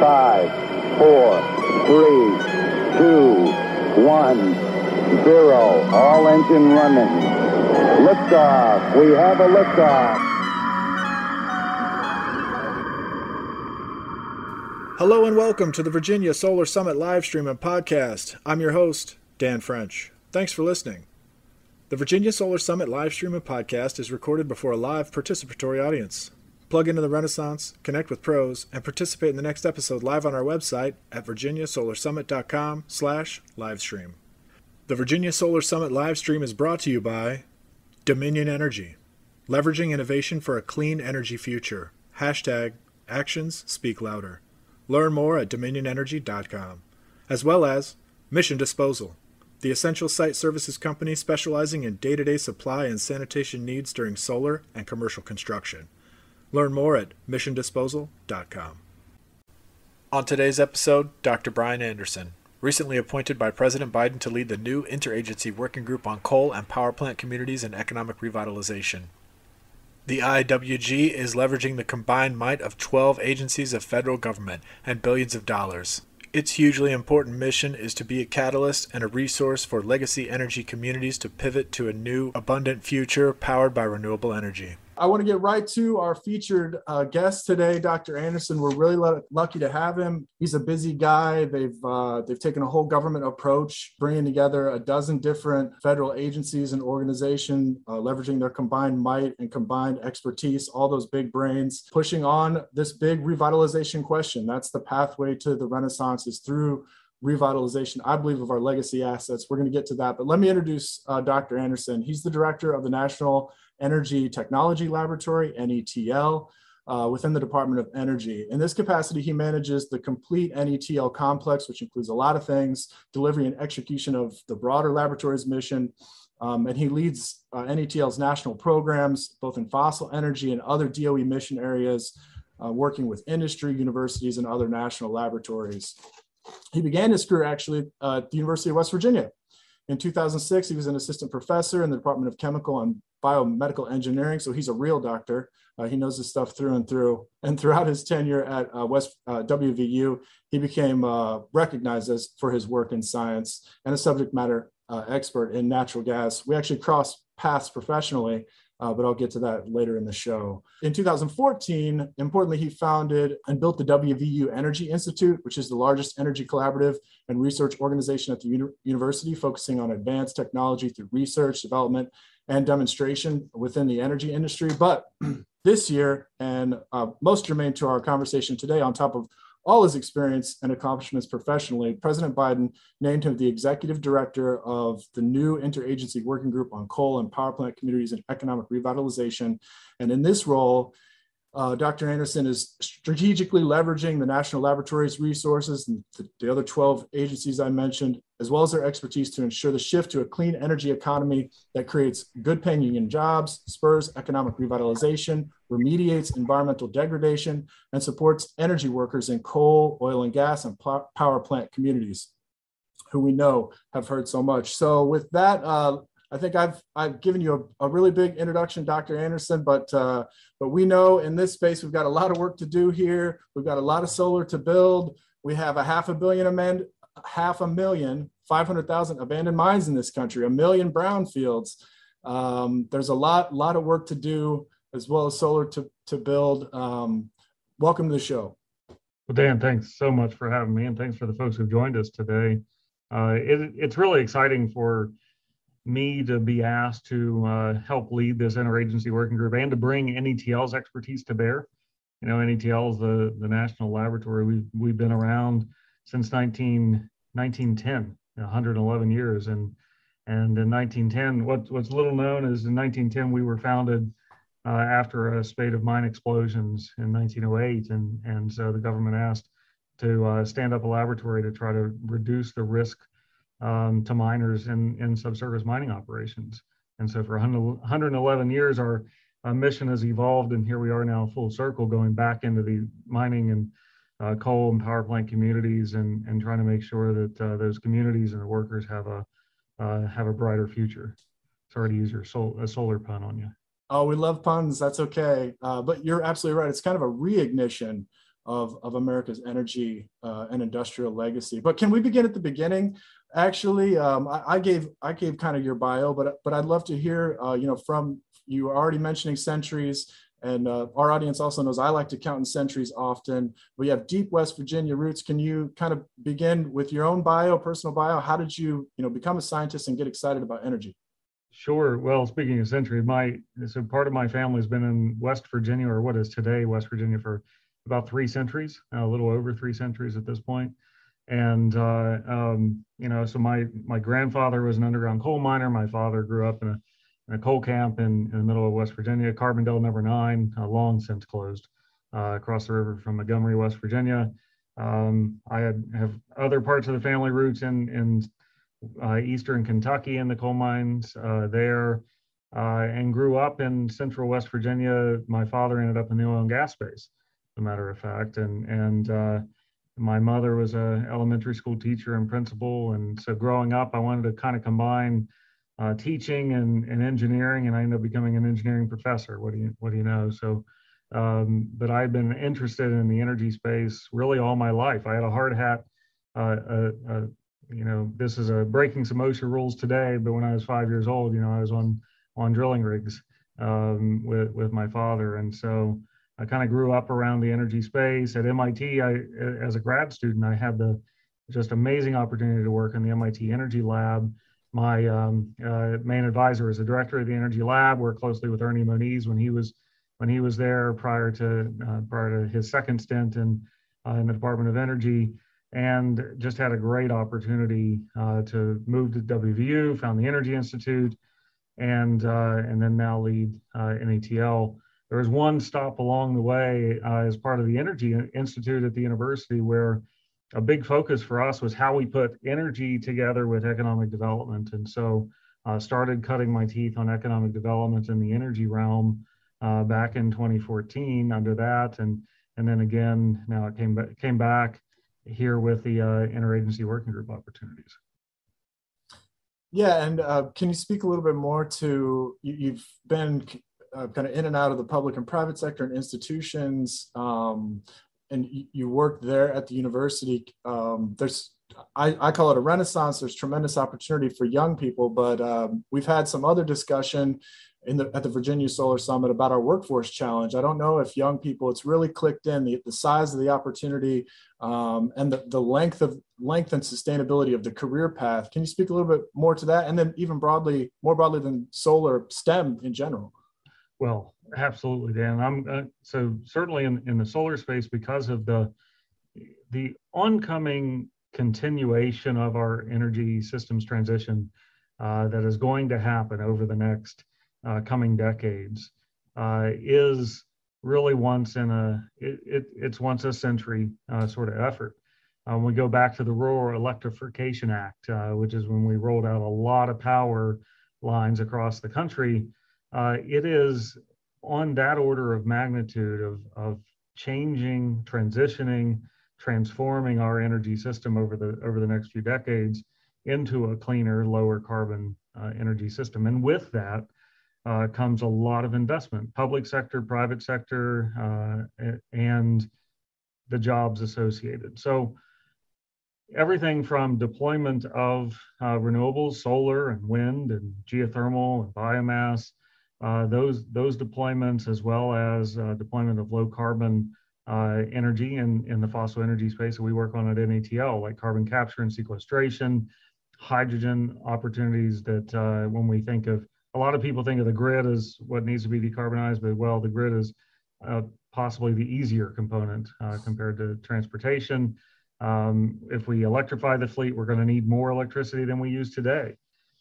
5, 4, 3, 2, 1, 0. All engine running. Liftoff. We have a liftoff. Hello and welcome to the Virginia Solar Summit live stream and podcast. I'm your host, Dan French. Thanks for listening. The Virginia Solar Summit live stream and podcast is recorded before a live participatory audience. Plug into the Renaissance, connect with pros, and participate in the next episode live on our website at virginiasolarsummit.com/livestream. The Virginia Solar Summit live stream is brought to you by Dominion Energy, leveraging innovation for a clean energy future. Hashtag actions speak louder. Learn more at dominionenergy.com, as well as Mission Disposal, the essential site services company specializing in day-to-day supply and sanitation needs during solar and commercial construction. Learn more at missiondisposal.com. On today's episode, Dr. Brian Anderson, recently appointed by President Biden to lead the new Interagency Working Group on Coal and Power Plant Communities and Economic Revitalization. The IWG is leveraging the combined might of 12 agencies of federal government and billions of dollars. Its hugely important mission is to be a catalyst and a resource for legacy energy communities to pivot to a new, abundant future powered by renewable energy. I want to get right to our featured guest today, Dr. Anderson. We're really lucky to have him. He's a busy guy. They've taken a whole government approach, bringing together a dozen different federal agencies and organizations, leveraging their combined might and combined expertise, all those big brains, pushing on this big revitalization question. That's the pathway to the Renaissance, is through revitalization, I believe, of our legacy assets. We're going to get to that. But let me introduce Dr. Anderson. He's the director of the National Energy Technology Laboratory, NETL, within the Department of Energy. In this capacity, he manages the complete NETL complex, which includes a lot of things, delivery and execution of the broader laboratory's mission. And he leads NETL's national programs, both in fossil energy and other DOE mission areas, working with industry, universities, and other national laboratories. He began his career actually at the University of West Virginia. In 2006, he was an assistant professor in the Department of Chemical and Biomedical Engineering, so he's a real doctor. He knows his stuff through and through. And throughout his tenure at WVU, he became recognized as for his work in science and a subject matter expert in natural gas. We actually crossed paths professionally, but I'll get to that later in the show. In 2014, importantly, he founded and built the WVU Energy Institute, which is the largest energy collaborative and research organization at the university, focusing on advanced technology through research, development, and demonstration within the energy industry. But this year, and most germane to our conversation today, on top of all his experience and accomplishments professionally, President Biden named him the executive director of the new Interagency Working Group on Coal and Power Plant Communities and Economic Revitalization. And in this role, Dr. Anderson is strategically leveraging the National Laboratory's resources and the other 12 agencies I mentioned, as well as their expertise, to ensure the shift to a clean energy economy that creates good-paying union jobs, spurs economic revitalization, remediates environmental degradation, and supports energy workers in coal, oil and gas, and power plant communities, who we know have heard so much. So with that, I think I've given you a really big introduction, Dr. Anderson, but we know in this space we've got a lot of work to do here. We've got a lot of solar to build. We have a half a million, 500,000 abandoned mines in this country, 1 million brownfields. There's a lot of work to do, as well as solar to build. Welcome to the show. Well, Dan, thanks so much for having me, and thanks for the folks who've joined us today. It's really exciting for me to be asked to help lead this interagency working group and to bring NETL's expertise to bear. You know, NETL is the national laboratory. We've been around since 1910, 111 years. And in 1910, what's little known is in 1910, we were founded after a spate of mine explosions in 1908. And so the government asked to stand up a laboratory to try to reduce the risk to miners in subsurface mining operations. And so for 111 years, our mission has evolved, and here we are now full circle, going back into the mining and coal and power plant communities and trying to make sure that those communities and the workers have a brighter future. Sorry to use your solar pun on you. Oh, we love puns, that's okay. But you're absolutely right, it's kind of a reignition of America's energy and industrial legacy. But can we begin at the beginning? Actually, I gave kind of your bio, but I'd love to hear, you know, from you were already mentioning centuries, and our audience also knows I like to count in centuries often. We have deep West Virginia roots. Can you kind of begin with your own bio, personal bio? How did you, you know, become a scientist and get excited about energy? Sure. Well, speaking of centuries, so part of my family has been in West Virginia, or what is today West Virginia, for about 3 centuries, a little over 3 centuries at this point. And, you know, so my grandfather was an underground coal miner. My father grew up in a coal camp in the middle of West Virginia, Carbondale No. 9, long since closed, across the river from Montgomery, West Virginia. I have other parts of the family roots in Eastern Kentucky in the coal mines there, and grew up in central West Virginia. My father ended up in the oil and gas space, as a matter of fact, and my mother was an elementary school teacher and principal. And so growing up, I wanted to kind of combine teaching and engineering, and I ended up becoming an engineering professor. What do you know? So, but I've been interested in the energy space really all my life. I had a hard hat, you know, this is a breaking some OSHA rules today, but when I was 5 years old, you know, I was on drilling rigs with my father. And so I kind of grew up around the energy space. At MIT, as a grad student, I had the just amazing opportunity to work in the MIT Energy Lab. My main advisor is the director of the Energy Lab. Worked closely with Ernie Moniz when he was there prior to his second stint in the Department of Energy, and just had a great opportunity to move to WVU, found the Energy Institute, and then now lead NETL. There was one stop along the way as part of the Energy Institute at the university, where a big focus for us was how we put energy together with economic development. And so I started cutting my teeth on economic development in the energy realm back in 2014 under that. And then again, now it came back here with the Interagency Working Group opportunities. Yeah, and can you speak a little bit more to, you've been kind of in and out of the public and private sector and institutions, and you work there at the university. I call it a renaissance. There's tremendous opportunity for young people, but we've had some other discussion at the Virginia Solar Summit about our workforce challenge. I don't know if young people, it's really clicked in the size of the opportunity and the length and sustainability of the career path. Can you speak a little bit more to that? And then even broadly, more broadly than solar, STEM in general. Well, absolutely, Dan. I'm so certainly in the solar space, because of the oncoming continuation of our energy systems transition that is going to happen over the next coming decades, is really it's once a century sort of effort. We go back to the Rural Electrification Act, which is when we rolled out a lot of power lines across the country. It is on that order of magnitude of changing, transitioning, transforming our energy system over the next few decades into a cleaner, lower carbon energy system. And with that, comes a lot of investment, public sector, private sector, and the jobs associated. So everything from deployment of renewables, solar and wind and geothermal and biomass, those deployments, as well as deployment of low carbon energy in the fossil energy space that we work on at NETL, like carbon capture and sequestration, hydrogen opportunities that when we think of, a lot of people think of the grid as what needs to be decarbonized, but well, the grid is possibly the easier component compared to transportation. If we electrify the fleet, we're going to need more electricity than we use today.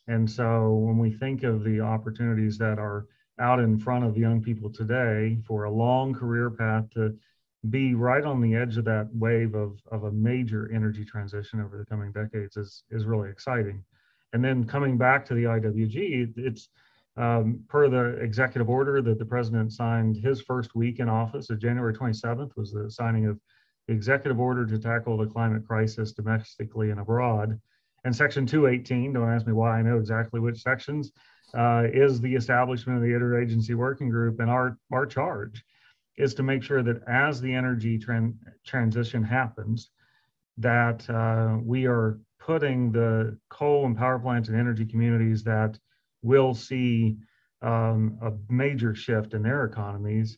And so when we think of the opportunities that are out in front of young people today for a long career path to be right on the edge of that wave of a major energy transition over the coming decades is really exciting. And then coming back to the IWG, it's per the executive order that the president signed his first week in office, January 27th was the signing of the executive order to tackle the climate crisis domestically and abroad. And section 218, don't ask me why I know exactly which sections, is the establishment of the Interagency Working Group, and our charge is to make sure that as the energy transition happens, that we are putting the coal and power plants and energy communities that will see a major shift in their economies,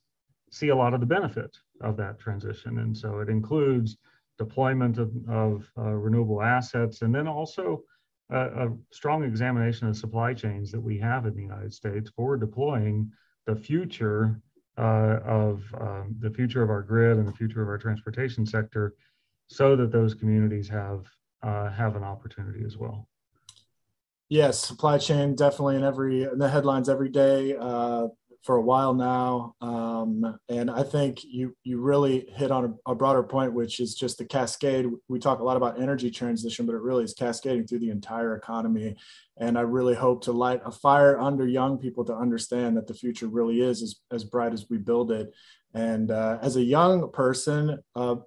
see a lot of the benefit of that transition. And so it includes deployment of renewable assets, and then also a strong examination of supply chains that we have in the United States for deploying the future the future of our grid and the future of our transportation sector, so that those communities have an opportunity as well. Yes, supply chain definitely in the headlines every day for a while now, and I think you really hit on a broader point, which is just the cascade. We talk a lot about energy transition, but it really is cascading through the entire economy, and I really hope to light a fire under young people to understand that the future really is as bright as we build it. And as a young person, a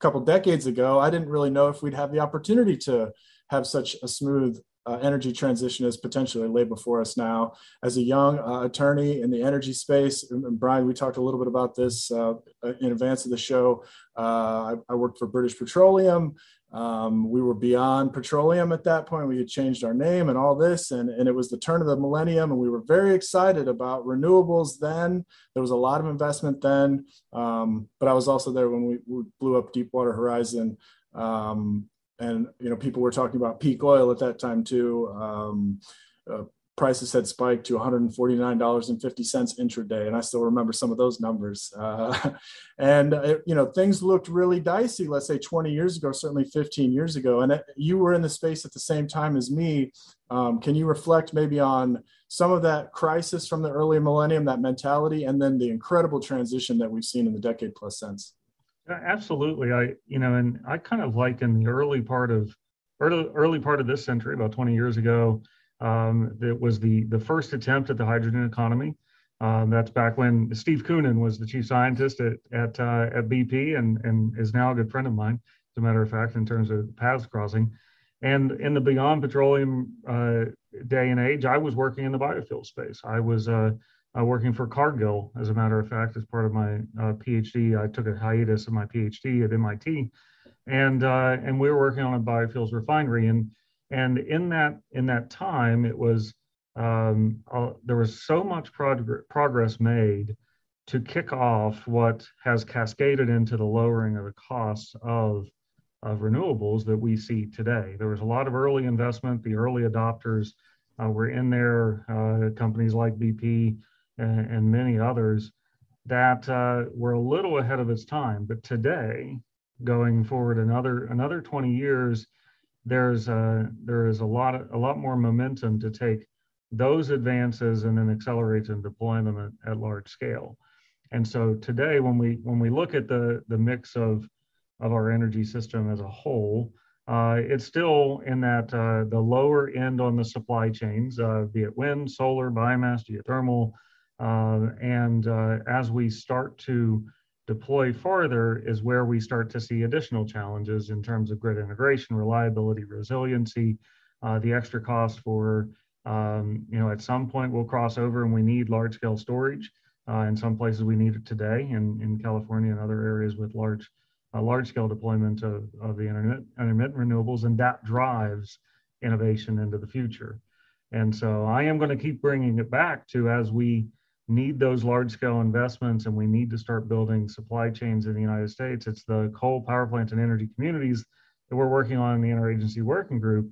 couple decades ago, I didn't really know if we'd have the opportunity to have such a smooth energy transition as potentially lay before us now. As a young attorney in the energy space, and Brian, we talked a little bit about this in advance of the show. I worked for British Petroleum. We were beyond petroleum at that point. We had changed our name and all this, and it was the turn of the millennium, and we were very excited about renewables then. There was a lot of investment then, but I was also there when we blew up Deepwater Horizon, and you know, people were talking about peak oil at that time too. Prices had spiked to $149.50 intraday, and I still remember some of those numbers. And you know, things looked really dicey, let's say 20 years ago, certainly 15 years ago. And you were in the space at the same time as me. Can you reflect maybe on some of that crisis from the early millennium, that mentality, and then the incredible transition that we've seen in the decade plus since? Absolutely. I kind of liken the early part of this century, about 20 years ago. That was the first attempt at the hydrogen economy. That's back when Steve Koonin was the chief scientist at BP, and is now a good friend of mine, as a matter of fact, in terms of paths crossing. And in the beyond petroleum day and age, I was working in the biofuel space. I was working for Cargill, as a matter of fact, as part of my PhD. I took a hiatus of my PhD at MIT, and we were working on a biofuels refinery. And in that time, it was there was so much progress made to kick off what has cascaded into the lowering of the costs of renewables that we see today. There was a lot of early investment. The early adopters were in there, companies like BP and many others that were a little ahead of its time. But today, going forward another 20 years. There is a lot more momentum to take those advances and then accelerate and deploy them at large scale. And so today, when we look at the mix of our energy system as a whole, it's still in that the lower end on the supply chains, be it wind, solar, biomass, geothermal, and as we start to deploy farther is where we start to see additional challenges in terms of grid integration, reliability, resiliency, the extra cost for, at some point we'll cross over and we need large scale storage. In some places we need it today in California and other areas with large scale deployment of the intermittent renewables, and that drives innovation into the future. And so I am going to keep bringing it back to, as we need those large-scale investments and we need to start building supply chains in the United States, it's the coal, power plants, and energy communities that we're working on in the Interagency Working Group,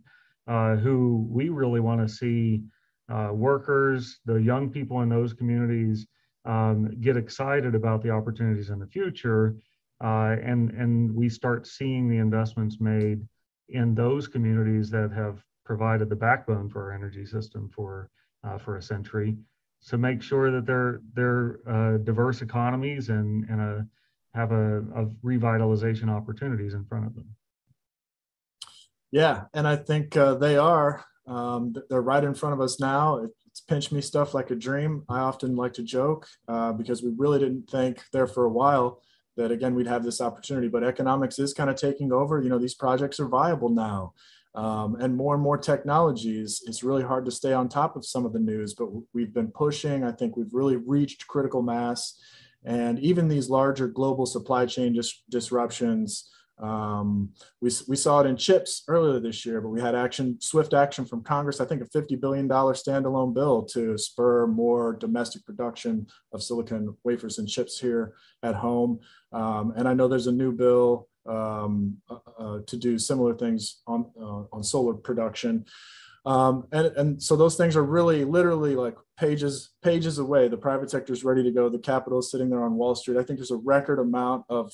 who we really want to see workers, the young people in those communities, get excited about the opportunities in the future, and we start seeing the investments made in those communities that have provided the backbone for our energy system for a century. So make sure that they're diverse economies and have a revitalization opportunities in front of them. Yeah, and I think they are. They're right in front of us now. It's pinch me stuff like a dream. I often like to joke because we really didn't think there for a while that, again, we'd have this opportunity. But economics is kind of taking over. You know, these projects are viable now. And more technologies, it's really hard to stay on top of some of the news, but we've been pushing. I think we've really reached critical mass. And even these larger global supply chain disruptions, we saw it in chips earlier this year, but we had swift action from Congress, I think a $50 billion standalone bill to spur more domestic production of silicon wafers and chips here at home. And I know there's a new bill to do similar things on solar production. And so those things are really literally like pages away. The private sector is ready to go. The capital is sitting there on Wall Street. I think there's a record amount of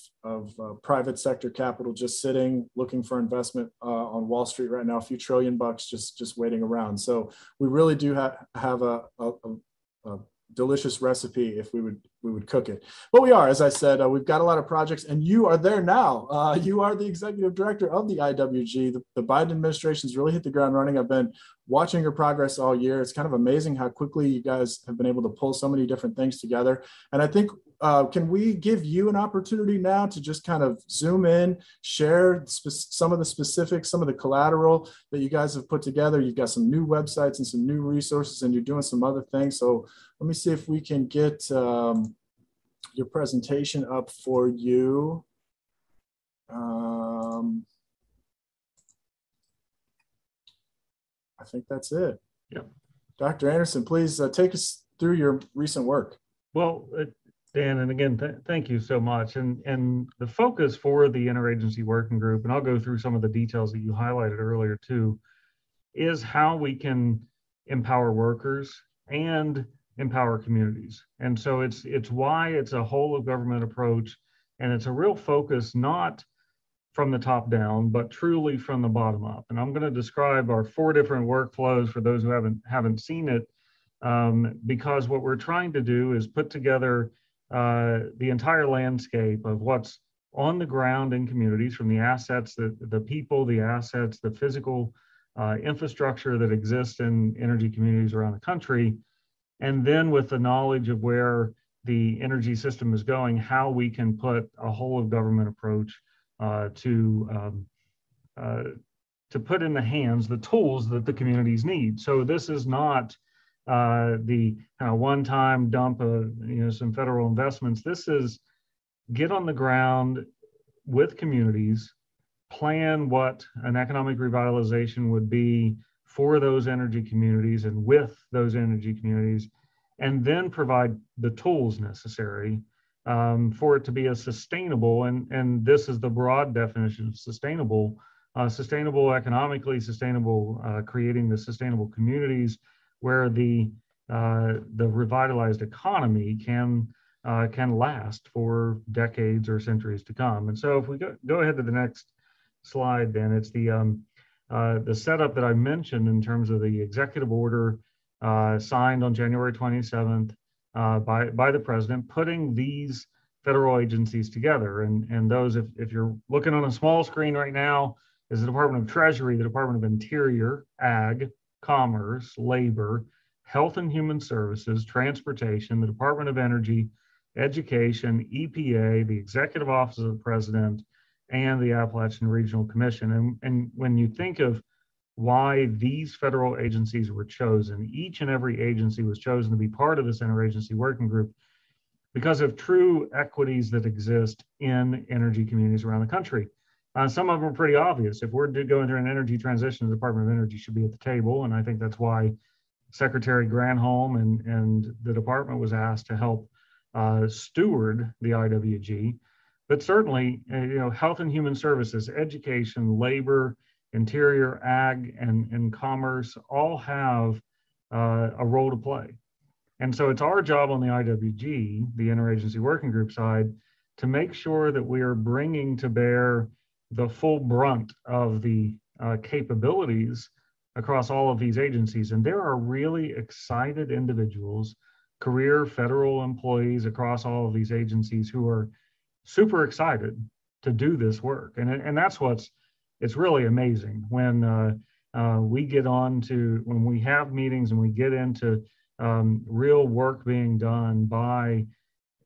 private sector capital just sitting, looking for investment on Wall Street right now, a few trillion bucks just waiting around. So we really do have a delicious recipe if we would cook it. But we are, as I said, we've got a lot of projects, and you are there now. You are the executive director of the IWG. The Biden administration's really hit the ground running. I've been watching your progress all year. It's kind of amazing how quickly you guys have been able to pull so many different things together. And I think, can we give you an opportunity now to just kind of zoom in, share some of the specifics, some of the collateral that you guys have put together? You've got some new websites and some new resources, and you're doing some other things. So let me see if we can get your presentation up for you. I think that's it. Yeah. Dr. Anderson, please take us through your recent work. Well, Dan, and again, thank you so much. And the focus for the Interagency Working Group, and I'll go through some of the details that you highlighted earlier too, is how we can empower workers and empower communities. And so it's why it's a whole of government approach, and it's a real focus not from the top down, but truly from the bottom up. And I'm going to describe our four different workflows for those who haven't seen it, because what we're trying to do is put together the entire landscape of what's on the ground in communities, from the assets, the people, the assets, the physical infrastructure that exists in energy communities around the country, and then with the knowledge of where the energy system is going, how we can put a whole of government approach to put in the hands the tools that the communities need. So this is not the kind of one-time dump of some federal investments. This is get on the ground with communities, plan what an economic revitalization would be for those energy communities and with those energy communities, and then provide the tools necessary for it to be a sustainable, and this is the broad definition of sustainable, sustainable economically, sustainable, creating the sustainable communities where the revitalized economy can last for decades or centuries to come. And so, if we go ahead to the next slide, then it's the setup that I mentioned in terms of the executive order signed on January 27th. By the president, putting these federal agencies together. And those, if you're looking on a small screen right now, is the Department of Treasury, the Department of Interior, Ag, Commerce, Labor, Health and Human Services, Transportation, the Department of Energy, Education, EPA, the Executive Office of the President, and the Appalachian Regional Commission. And when you think of why these federal agencies were chosen. Each and every agency was chosen to be part of this interagency working group because of true equities that exist in energy communities around the country. Some of them are pretty obvious. If we're going through an energy transition, the Department of Energy should be at the table. And I think that's why Secretary Granholm and the department was asked to help steward the IWG. But certainly, Health and Human Services, Education, Labor, Interior, Ag, and Commerce all have a role to play. And so it's our job on the IWG, the Interagency Working Group side, to make sure that we are bringing to bear the full brunt of the capabilities across all of these agencies. And there are really excited individuals, career federal employees across all of these agencies who are super excited to do this work. And that's what's it's really amazing when when we have meetings and we get into real work being done by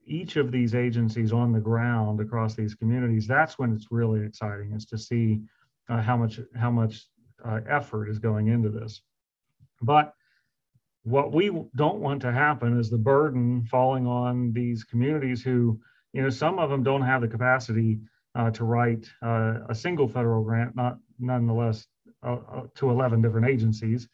each of these agencies on the ground across these communities. That's when it's really exciting, is to see how much effort is going into this. But What we don't want to happen is the burden falling on these communities who, you know, some of them don't have the capacity to write a single federal grant, to 11 different agencies.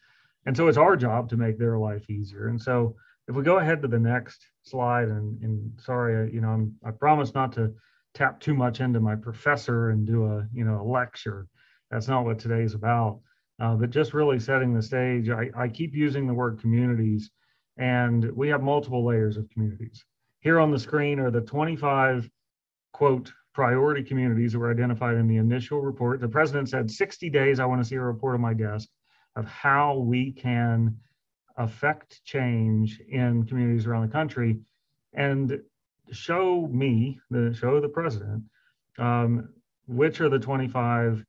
And so it's our job to make their life easier. And so if we go ahead to the next slide, and sorry, you know, I promise not to tap too much into my professor and do a, you know, a lecture. That's not what today's about. But just really setting the stage, I keep using the word communities, and we have multiple layers of communities. Here on the screen are the 25, quote, priority communities that were identified in the initial report. The president said 60 days, I want to see a report on my desk of how we can affect change in communities around the country and show me, show the president, which are the 25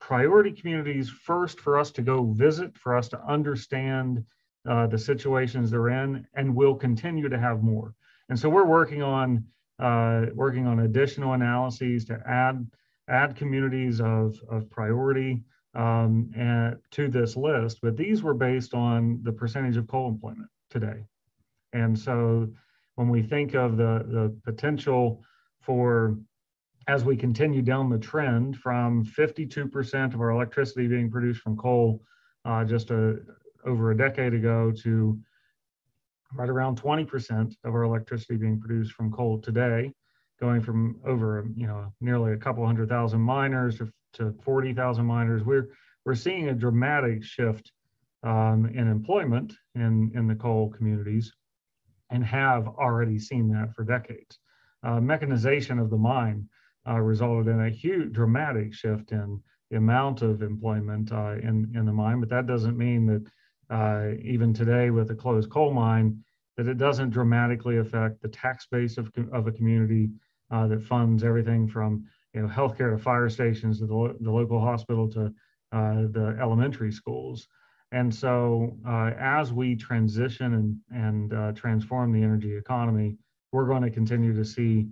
priority communities first for us to go visit, for us to understand the situations they're in, and we'll continue to have more. And so we're working on additional analyses to add communities of priority to this list. But these were based on the percentage of coal employment today. And so when we think of the potential for, as we continue down the trend from 52% of our electricity being produced from coal just over a decade ago to right around 20% of our electricity being produced from coal today, going from over, you know, nearly a couple 100,000 miners to 40,000 miners, we're seeing a dramatic shift in employment in the coal communities, and have already seen that for decades. Mechanization of the mine resulted in a huge dramatic shift in the amount of employment in the mine, but that doesn't mean that even today with a closed coal mine, that it doesn't dramatically affect the tax base of a community that funds everything from, you know, healthcare to fire stations to the local hospital to the elementary schools. And so as we transition and transform the energy economy, we're going to continue to see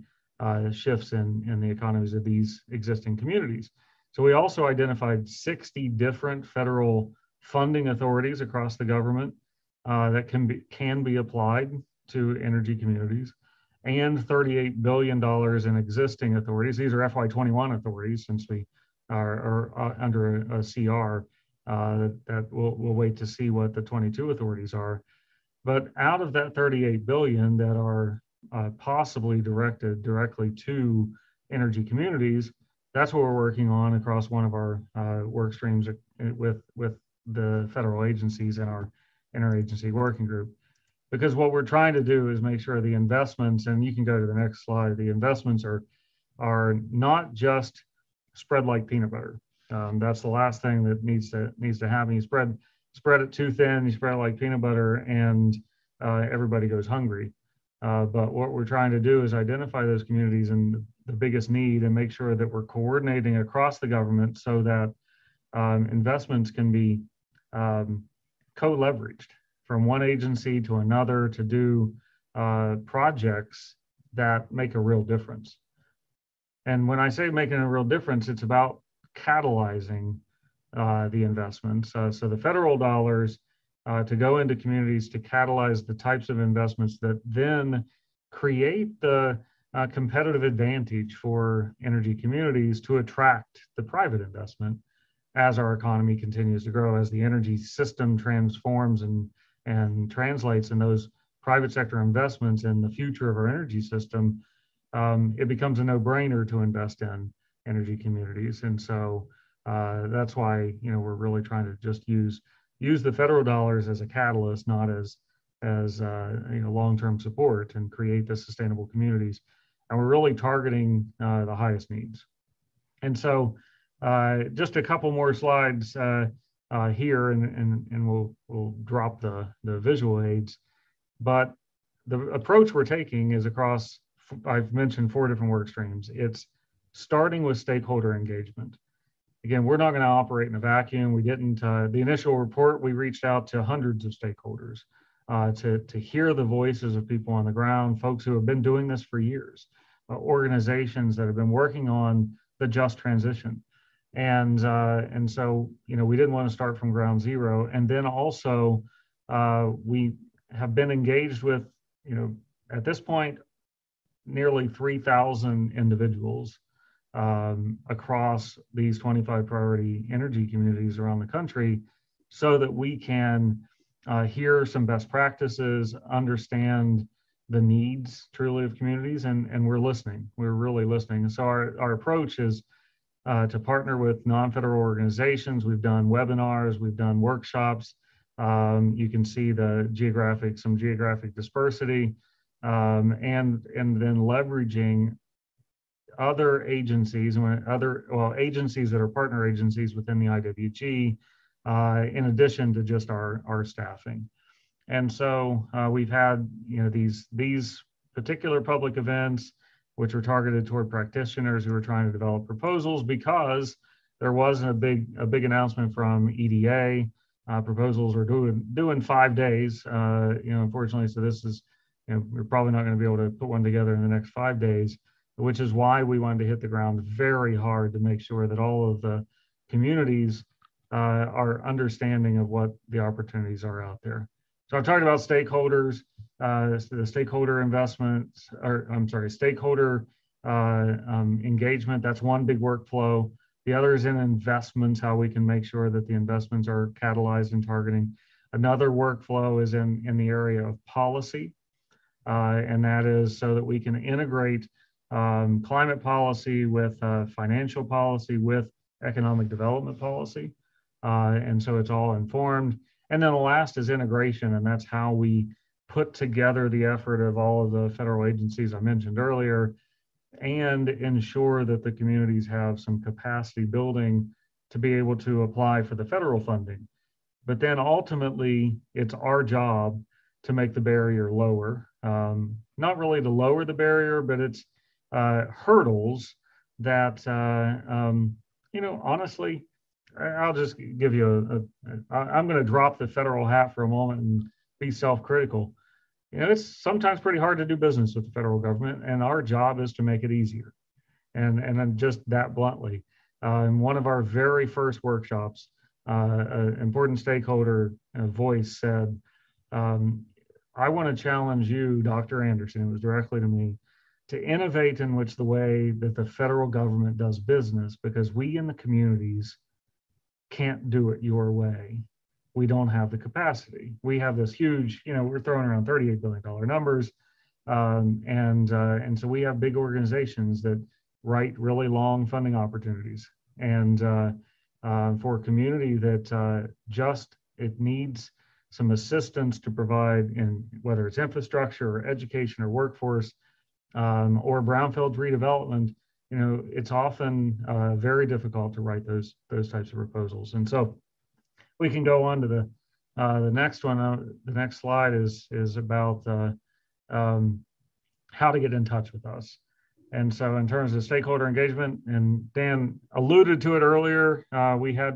shifts in the economies of these existing communities. So we also identified 60 different federal funding authorities across the government that can be applied to energy communities, and $38 billion in existing authorities. These are FY21 authorities, since we are under a CR that we'll wait to see what the 22 authorities are. But out of that 38 billion that are possibly directed directly to energy communities, that's what we're working on across one of our work streams with the federal agencies in our Interagency Working Group. Because what we're trying to do is make sure the investments, and you can go to the next slide, the investments are not just spread like peanut butter. That's the last thing that needs to happen. You spread it too thin, you spread it like peanut butter, and everybody goes hungry. But what we're trying to do is identify those communities in the biggest need and make sure that we're coordinating across the government so that investments can be co-leveraged from one agency to another to do projects that make a real difference. And when I say making a real difference, it's about catalyzing the investments. So the federal dollars to go into communities to catalyze the types of investments that then create the competitive advantage for energy communities to attract the private investment as our economy continues to grow, as the energy system transforms and translates, and those private sector investments in the future of our energy system, it becomes a no-brainer to invest in energy communities. And so that's why, you know, we're really trying to just use the federal dollars as a catalyst, not as you know, long-term support, and create the sustainable communities. And we're really targeting the highest needs. And so just a couple more slides here, and we'll drop the visual aids. But the approach we're taking is across, I've mentioned 4 different work streams. It's starting with stakeholder engagement. Again, we're not going to operate in a vacuum. We didn't, the initial report, we reached out to hundreds of stakeholders to hear the voices of people on the ground, folks who have been doing this for years, organizations that have been working on the just transition. And so, you know, we didn't want to start from ground zero. And then also We have been engaged with, at this point, nearly 3,000 individuals across these 25 priority energy communities around the country, so that we can hear some best practices, understand the needs truly of communities, and we're listening. We're really listening. So our approach is to partner with non-federal organizations. We've done webinars, we've done workshops. You can see the geographic diversity, and then leveraging other agencies and agencies that are partner agencies within the IWG, in addition to just our staffing. And so we've had these particular public events, which were targeted toward practitioners who were trying to develop proposals, because there wasn't a big announcement from EDA. Proposals are due in 5 days, unfortunately. So this is, we're probably not going to be able to put one together in the next 5 days, which is why we wanted to hit the ground very hard to make sure that all of the communities are understanding of what the opportunities are out there. So I've talked about stakeholders, the stakeholder investments, or I'm sorry, stakeholder engagement. That's one big workflow. The other is in investments, how we can make sure that the investments are catalyzed and targeting. Another workflow is in the area of policy, and that is so that we can integrate climate policy with financial policy, with economic development policy. And so it's all informed. And then the last is integration, and that's how we put together the effort of all of the federal agencies I mentioned earlier and ensure that the communities have some capacity building to be able to apply for the federal funding. But then ultimately, it's our job to make the barrier lower. Not really to lower the barrier, but it's hurdles that, honestly, I'll just give you I'm going to drop the federal hat for a moment and be self-critical. It's sometimes pretty hard to do business with the federal government, and our job is to make it easier. And just that bluntly, in one of our very first workshops, an important stakeholder voice said, I want to challenge you, Dr. Anderson, it was directly to me, to innovate in which the way that the federal government does business, because we in the communities can't do it your way. We don't have the capacity. We have this huge, we're throwing around $38 billion numbers. And so we have big organizations that write really long funding opportunities. And for a community that it needs some assistance to provide in, whether it's infrastructure or education or workforce or brownfield redevelopment, it's often very difficult to write those types of proposals. And so we can go on to the next one. The next slide is about how to get in touch with us. And so in terms of stakeholder engagement, and Dan alluded to it earlier, we had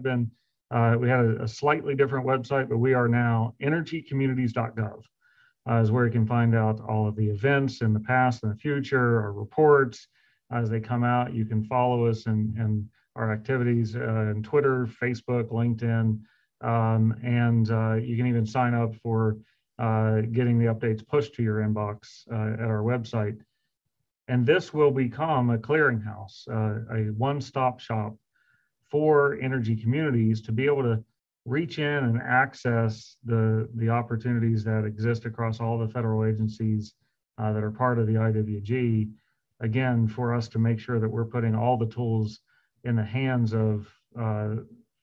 a slightly different website, but we are now EnergyCommunities.gov is where you can find out all of the events in the past and the future, our reports. As they come out, you can follow us and our activities on Twitter, Facebook, LinkedIn, and you can even sign up for getting the updates pushed to your inbox at our website. And this will become a clearinghouse, a one-stop shop for energy communities to be able to reach in and access the opportunities that exist across all the federal agencies that are part of the IWG. Again, for us to make sure that we're putting all the tools in the hands of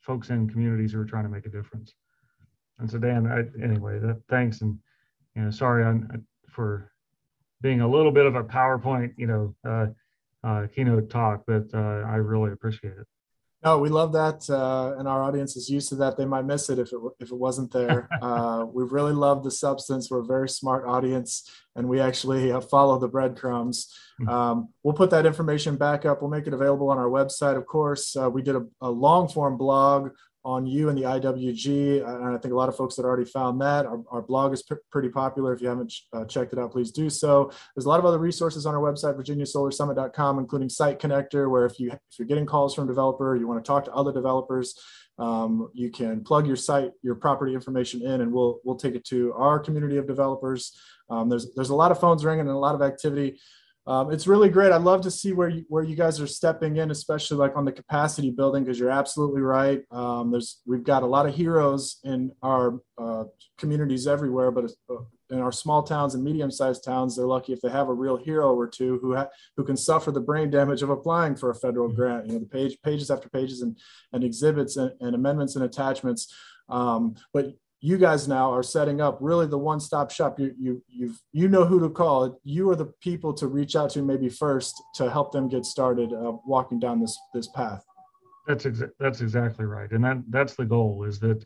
folks in communities who are trying to make a difference. And so, Dan, thanks, and sorry for being a little bit of a PowerPoint, keynote talk, but I really appreciate it. No, we love that, and our audience is used to that. They might miss it if it wasn't there. We really love the substance. We're a very smart audience, and we actually follow the breadcrumbs. We'll put that information back up. We'll make it available on our website, of course. We did a long-form blog on you and the IWG. And I think a lot of folks had already found that. Our blog is pretty popular. If you haven't checked it out, please do so. There's a lot of other resources on our website, virginiasolarsummit.com, including Site Connector, where if you're getting calls from a developer, you want to talk to other developers, you can plug your site, your property information in, and we'll take it to our community of developers. There's a lot of phones ringing and a lot of activity. It's really great. I'd love to see where you guys are stepping in, especially like on the capacity building, because you're absolutely right. We've got a lot of heroes in our communities everywhere, but in our small towns and medium-sized towns, they're lucky if they have a real hero or two who can suffer the brain damage of applying for a federal grant. You know, the pages after pages and exhibits and amendments and attachments, but you guys now are setting up really the one-stop shop. You know who to call. You are the people to reach out to maybe first to help them get started walking down this path. That's exactly right, and that's the goal. Is that,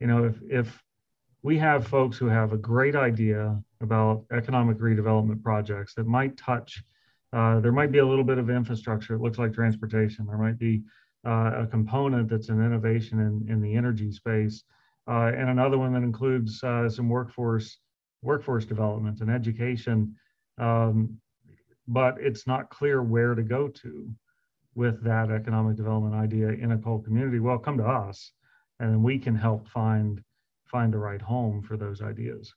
you know, if we have folks who have a great idea about economic redevelopment projects that might touch, there might be a little bit of infrastructure. It looks like transportation. There might be a component that's an innovation in the energy space. And another one that includes some workforce development and education, but it's not clear where to go to with that economic development idea in a coal community. Well, come to us, and then we can help find the right home for those ideas.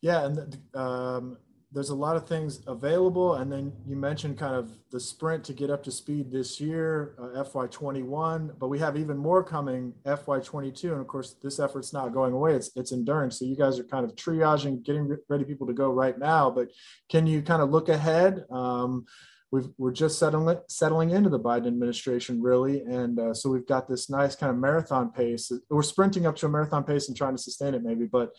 Yeah, and there's a lot of things available, and then you mentioned kind of the sprint to get up to speed this year, FY21, but we have even more coming FY22, and of course this effort's not going away, it's enduring. So you guys are kind of triaging, getting ready people to go right now, but can you kind of look ahead? We're just settling into the Biden administration, really, and so we've got this nice kind of marathon pace. We're sprinting up to a marathon pace and trying to sustain it maybe, but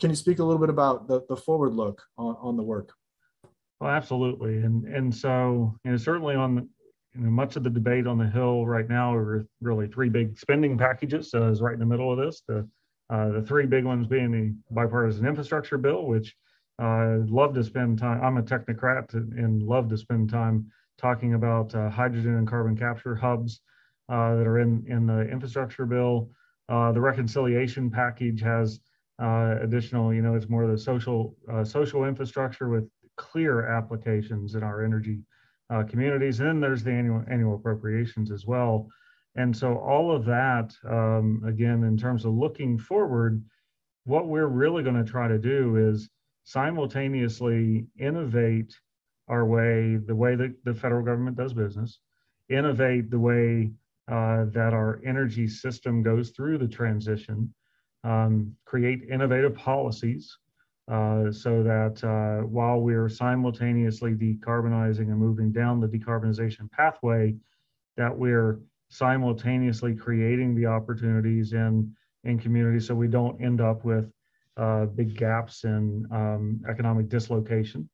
can you speak a little bit about the forward look on the work? Well, absolutely. And so, you know, certainly on, you know, much of the debate on the Hill right now are really three big spending packages. So I was right in the middle of this. The three big ones being the bipartisan infrastructure bill, which I love to spend time. I'm a technocrat and love to spend time talking about hydrogen and carbon capture hubs that are in the infrastructure bill. The reconciliation package has additional, you know, it's more of the social infrastructure with clear applications in our energy communities. And then there's the annual appropriations as well. And so all of that, again, in terms of looking forward, what we're really going to try to do is simultaneously innovate our way that the federal government does business, innovate the way that our energy system goes through the transition, create innovative policies so that while we're simultaneously decarbonizing and moving down the decarbonization pathway, that we're simultaneously creating the opportunities in communities so we don't end up with big gaps in economic dislocation.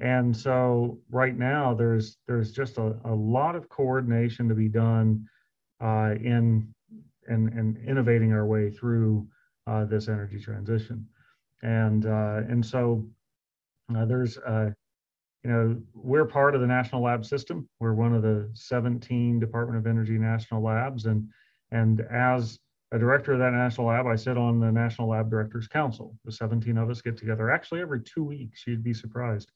And so right now there's just a lot of coordination to be done in innovating our way through this energy transition, and so there's you know, we're part of the national lab system. We're one of the 17 Department of Energy national labs, and as a director of that national lab, I sit on the National Lab Directors Council. The 17 of us get together actually every 2 weeks. You'd be surprised,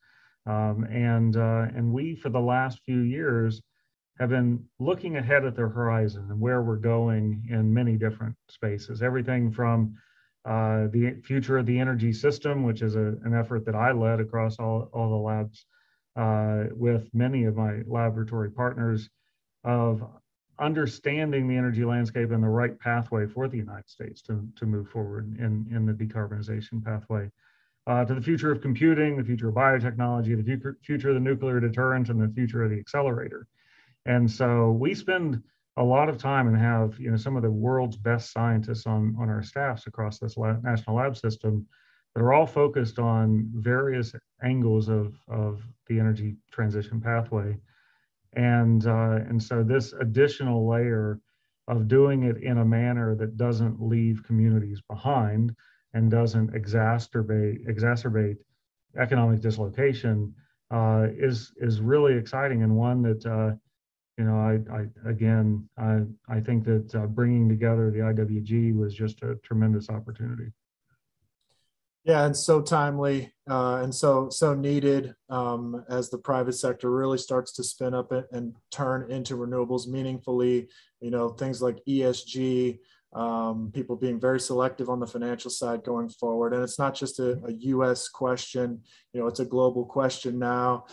and we for the last few years have been looking ahead at the horizon and where we're going in many different spaces. Everything from the future of the energy system, which is an effort that I led across all the labs with many of my laboratory partners, of understanding the energy landscape and the right pathway for the United States to move forward in the decarbonization pathway, to the future of computing, the future of biotechnology, the future of the nuclear deterrent, and the future of the accelerator. And so we spend a lot of time and have, you know, some of the world's best scientists on our staffs across this national lab system that are all focused on various angles of the energy transition pathway. And so this additional layer of doing it in a manner that doesn't leave communities behind and doesn't exacerbate economic dislocation is really exciting, and one that you know, I think that bringing together the IWG was just a tremendous opportunity. Yeah, and so timely and so needed as the private sector really starts to spin up and turn into renewables meaningfully. You know, things like ESG, people being very selective on the financial side going forward. And it's not just a U.S. question, you know, it's a global question now.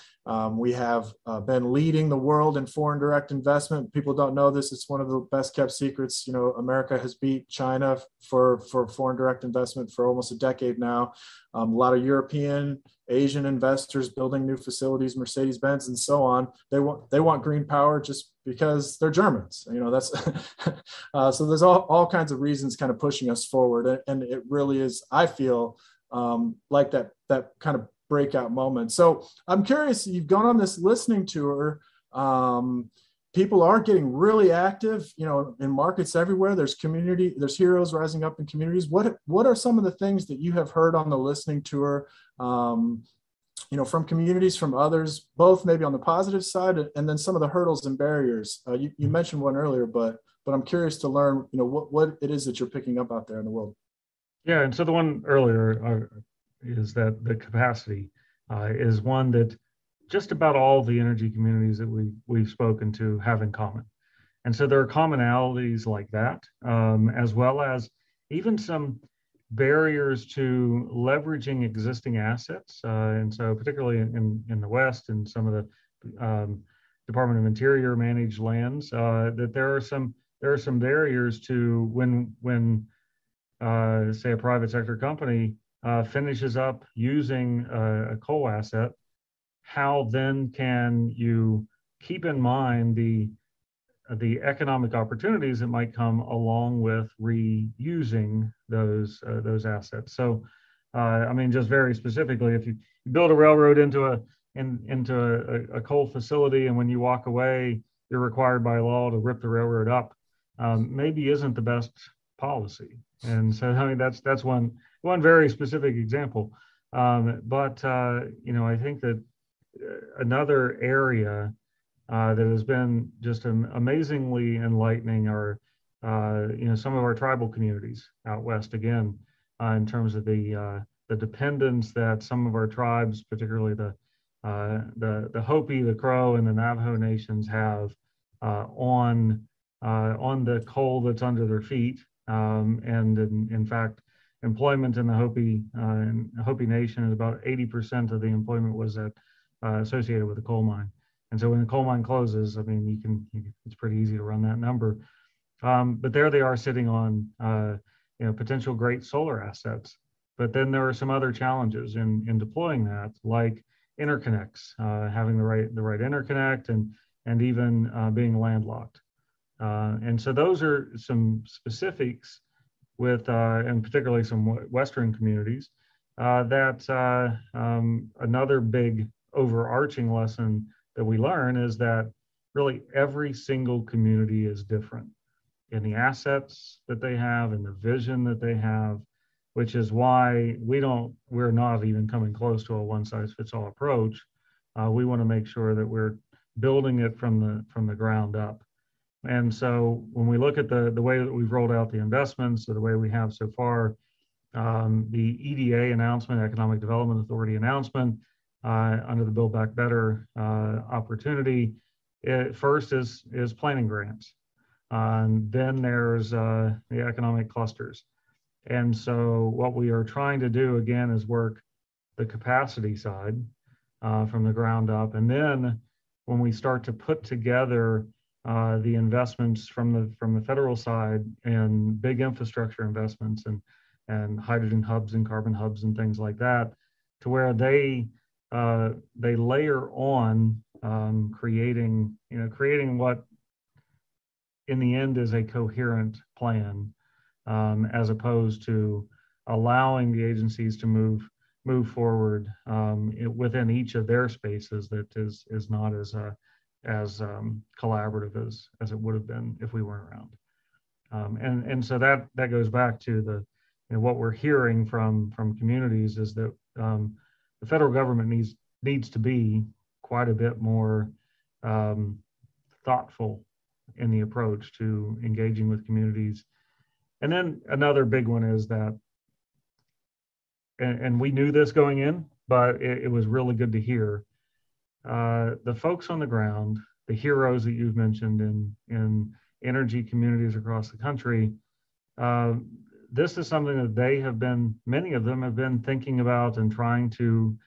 We have been leading the world in foreign direct investment. People don't know this. It's one of the best kept secrets. You know, America has beat China for foreign direct investment for almost a decade now. A lot of European, Asian investors building new facilities, Mercedes-Benz and so on. They want green power just because they're Germans. You know, that's so there's all kinds of reasons kind of pushing us forward. And it really is, I feel, like that kind of breakout moment. So I'm curious, you've gone on this listening tour. People are getting really active, you know, in markets everywhere. There's community, there's heroes rising up in communities. What are some of the things that you have heard on the listening tour, you know, from communities, from others, both maybe on the positive side, and then some of the hurdles and barriers? You mentioned one earlier, but I'm curious to learn, you know, what it is that you're picking up out there in the world. Yeah, and so the one earlier is that the capacity is one that just about all the energy communities that we've spoken to have in common. And so there are commonalities like that, as well as even some barriers to leveraging existing assets. And so particularly in the West and some of the Department of Interior managed lands, that there are some barriers to when say a private sector company finishes up using a coal asset, how then can you keep in mind the economic opportunities that might come along with reusing those assets? So, I mean, just very specifically, if you build a railroad into a coal facility, and when you walk away, you're required by law to rip the railroad up, maybe isn't the best policy. And so, I mean, that's one very specific example. But you know, I think that another area that has been just amazingly enlightening are, you know, some of our tribal communities out West again, in terms of the dependence that some of our tribes, particularly the Hopi, the Crow, and the Navajo nations have on the coal that's under their feet, and in fact, employment in the Hopi Nation is about 80% of the employment was associated with the coal mine. And so when the coal mine closes, I mean, it's pretty easy to run that number. But there they are sitting on, you know, potential great solar assets. But then there are some other challenges in deploying that, like interconnects, having the right interconnect, and even being landlocked. And so those are some specifics with, and particularly some Western communities, that another big overarching lesson that we learn is that really every single community is different in the assets that they have and the vision that they have, which is why we're not even coming close to a one-size-fits-all approach. We want to make sure that we're building it from the ground up. And so when we look at the way that we've rolled out the investments, or the way we have so far, the EDA announcement, Economic Development Authority announcement, under the Build Back Better opportunity, it first is planning grants. Then there's the economic clusters. And so what we are trying to do, again, is work the capacity side from the ground up. And then when we start to put together the investments from the federal side and big infrastructure investments and hydrogen hubs and carbon hubs and things like that, to where they layer on creating what in the end is a coherent plan, as opposed to allowing the agencies to move forward within each of their spaces that is not as as collaborative as it would have been if we weren't around. And so that goes back to what we're hearing from communities is that the federal government needs to be quite a bit more thoughtful in the approach to engaging with communities. And then another big one is that, and we knew this going in, but it was really good to hear, the folks on the ground, the heroes that you've mentioned in energy communities across the country, this is something that they have been, many of them have been thinking about and trying to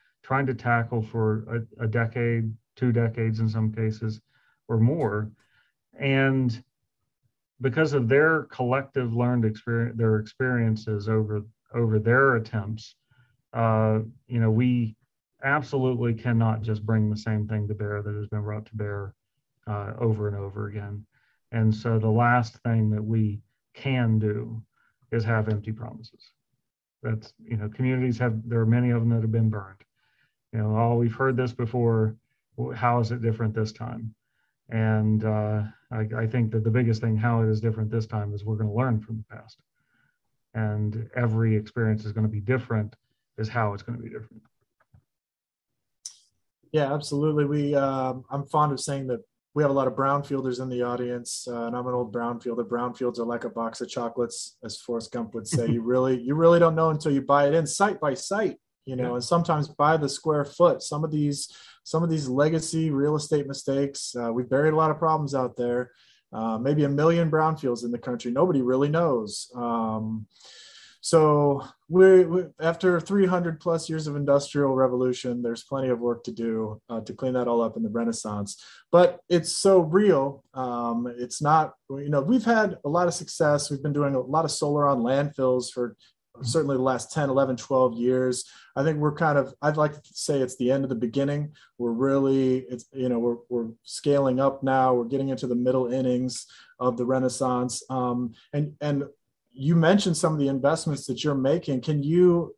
tackle for a decade, 2 decades in some cases, or more. And because of their collective learned experience, their experiences over their attempts, we absolutely cannot just bring the same thing to bear that has been brought to bear over and over again. And so the last thing that we can do is have empty promises. That's, communities have, there are many of them that have been burned. We've heard this before, how is it different this time? And I think that the biggest thing, how it is different this time, is we're going to learn from the past. And every experience is going to be different, is how it's going to be different. Yeah, absolutely. I'm fond of saying that we have a lot of brownfielders in the audience, and I'm an old brownfielder. Brownfields are like a box of chocolates, as Forrest Gump would say. You really don't know until you buy it in, sight by sight, yeah. And sometimes by the square foot. Some of these legacy real estate mistakes, we've buried a lot of problems out there. Maybe 1 million brownfields in the country. Nobody really knows. So we after 300 plus years of industrial revolution, there's plenty of work to do to clean that all up in the Renaissance. But it's so real. It's not, we've had a lot of success. We've been doing a lot of solar on landfills for certainly the last 10, 11, 12 years. I think we're I'd like to say it's the end of the beginning. We're really, we're scaling up now. We're getting into the middle innings of the Renaissance. And you mentioned some of the investments that you're making. Can you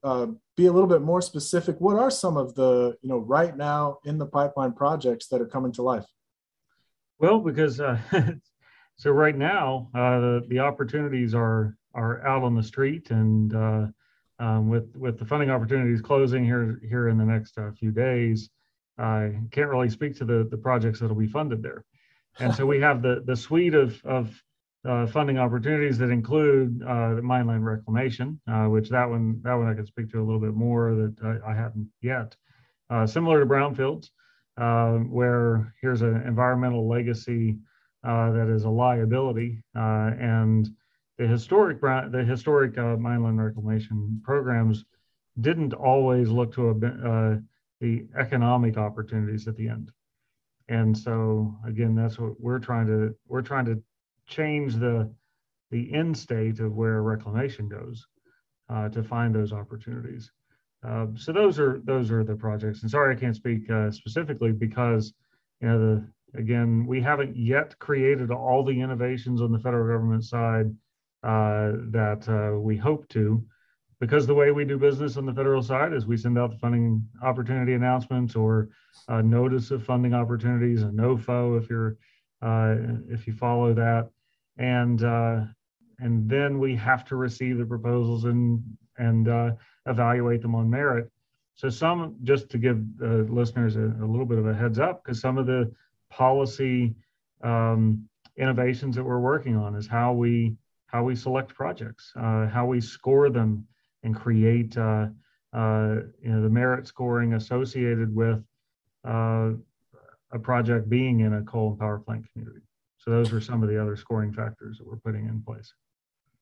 be a little bit more specific? What are some of the, right now in the pipeline projects that are coming to life? Well, because so right now the opportunities are out on the street, and with the funding opportunities closing here in the next few days, I can't really speak to the projects that'll be funded there. And so we have the suite of funding opportunities that include the Mineland Reclamation, which that one I could speak to a little bit more, that I haven't yet. Similar to brownfields, where here's an environmental legacy that is a liability, and the historic Mineland Reclamation programs didn't always look to the economic opportunities at the end. And so again, that's what we're trying to change the end state of where reclamation goes to find those opportunities. So those are the projects. And sorry, I can't speak specifically because again, we haven't yet created all the innovations on the federal government side that we hope to, because the way we do business on the federal side is we send out the funding opportunity announcements or notice of funding opportunities, a NOFO if you follow that. And then we have to receive the proposals and evaluate them on merit. So some, just to give listeners a little bit of a heads up, because some of the policy innovations that we're working on is how we select projects, how we score them, and create the merit scoring associated with a project being in a coal and power plant community. So those are some of the other scoring factors that we're putting in place.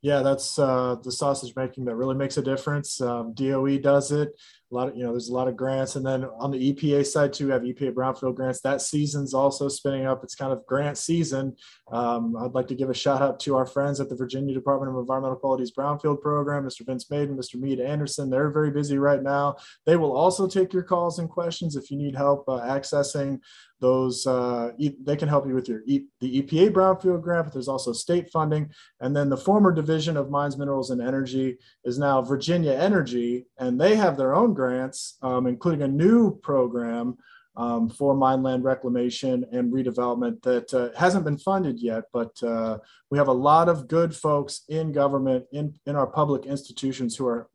Yeah, that's the sausage making that really makes a difference. DOE does it. A lot of, there's a lot of grants. And then on the EPA side too, we have EPA brownfield grants. That season's also spinning up. It's kind of grant season. I'd like to give a shout out to our friends at the Virginia Department of Environmental Quality's Brownfield Program, Mr. Vince Maiden, Mr. Mead Anderson. They're very busy right now. They will also take your calls and questions if you need help accessing those. They can help you with the EPA brownfield grant, but there's also state funding. And then the former division of Mines, Minerals, and Energy is now Virginia Energy, and they have their own grants, including a new program for mineland reclamation and redevelopment that hasn't been funded yet, but we have a lot of good folks in government, in our public institutions who are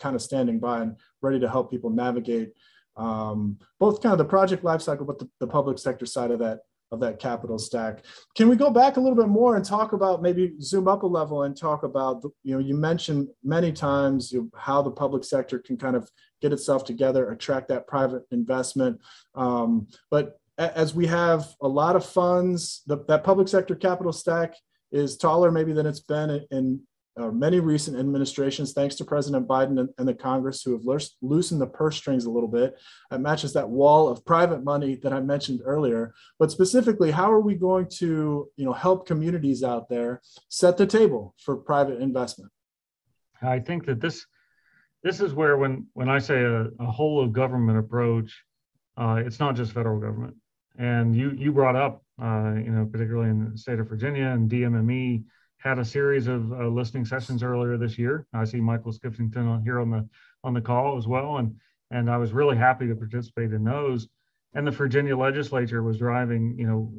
kind of standing by and ready to help people navigate both kind of the project lifecycle, but the public sector side of that of that capital stack. Can we go back a little bit more and talk about, maybe zoom up a level and talk about, you know, you mentioned many times how the public sector can kind of get itself together, attract that private investment. But as we have a lot of funds, that public sector capital stack is taller maybe than it's been in many recent administrations, thanks to President Biden and the Congress, who have loosened the purse strings a little bit. It matches that wall of private money that I mentioned earlier. But specifically, how are we going to, you know, help communities out there set the table for private investment? I think that this is where, when I say a whole of government approach, it's not just federal government. And you brought up, you know, particularly in the state of Virginia, and DMME had a series of listening sessions earlier this year. I see Michael Skipsington here on the call as well, and I was really happy to participate in those. And the Virginia legislature was driving, you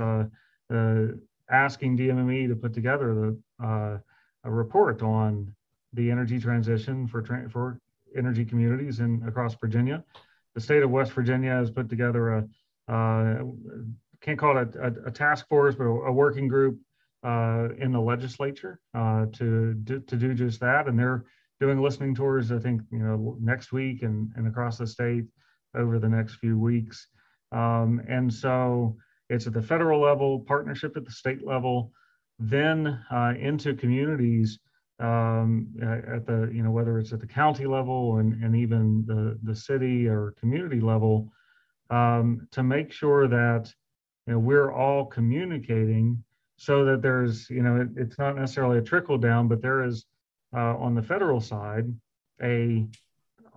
know, asking DMME to put together a report on the energy transition for energy communities across Virginia. The state of West Virginia has put together can't call it a task force, but a working group in the legislature to do just that, and they're doing listening tours, I think, you know, next week and across the state over the next few weeks. And so it's at the federal level, partnership at the state level, then into communities at the, you know, whether it's at the county level and even the city or community level, to make sure that, you know, we're all communicating. So that there's, you know, it's not necessarily a trickle down, but there is on the federal side,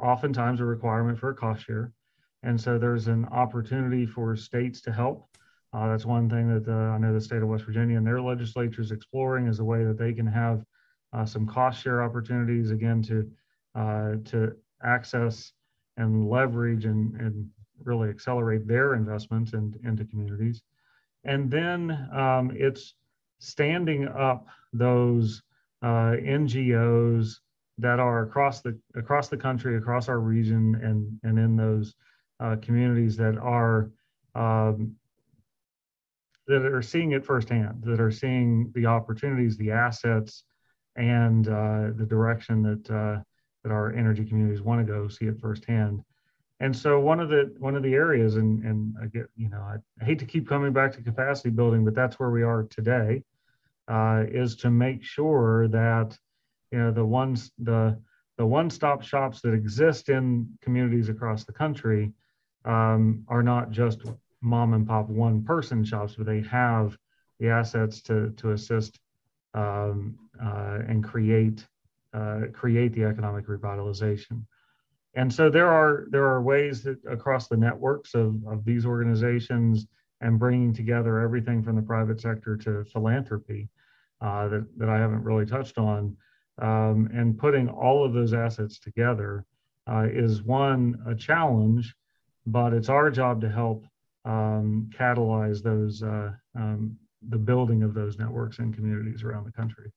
oftentimes a requirement for a cost share. And so there's an opportunity for states to help. That's one thing that I know the state of West Virginia and their legislature is exploring, is a way that they can have some cost share opportunities, again, to access and leverage and really accelerate their investments into communities. And then it's standing up those NGOs that are across the country, across our region, and in those communities that are seeing it firsthand, that are seeing the opportunities, the assets, and the direction that our energy communities want to go see it firsthand. And so one of the areas, and I get, you know, I hate to keep coming back to capacity building, but that's where we are today, is to make sure that, you know, the one-stop shops that exist in communities across the country are not just mom and pop one-person shops, but they have the assets to assist and create the economic revitalization. And so there are ways that across the networks of these organizations, and bringing together everything from the private sector to philanthropy that I haven't really touched on, and putting all of those assets together is a challenge, but it's our job to help catalyze those the building of those networks and communities around the country.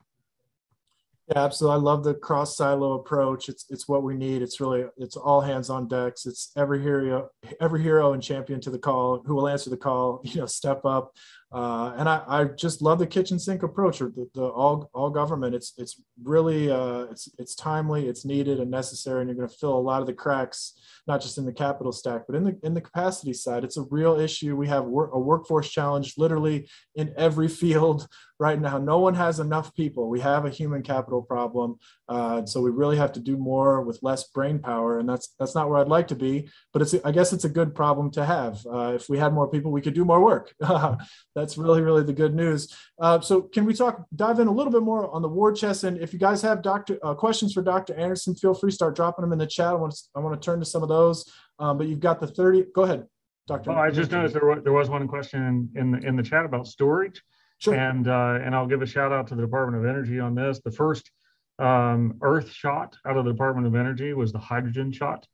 Yeah, absolutely. I love the cross silo approach. It's what we need. It's all hands on decks. It's every hero and champion to the call who will answer the call, you know, step up. And I just love the kitchen sink approach, or the all government. It's really it's timely, it's needed and necessary, and you're going to fill a lot of the cracks, not just in the capital stack, but in the capacity side. It's a real issue. We have a workforce challenge literally in every field right now. No one has enough people. We have a human capital problem, so we really have to do more with less brain power, and that's not where I'd like to be. But I guess it's a good problem to have. If we had more people, we could do more work. That's really the good news. So can we dive in a little bit more on the war chest? And if you guys have questions for Dr. Anderson, feel free to start dropping them in the chat. I want to turn to some of those, but you've got the 30. Go ahead, Dr. Well, I just noticed there was one question in the chat about storage. Sure. And I'll give a shout out to the Department of Energy on this. The first earth shot out of the Department of Energy was the hydrogen shot.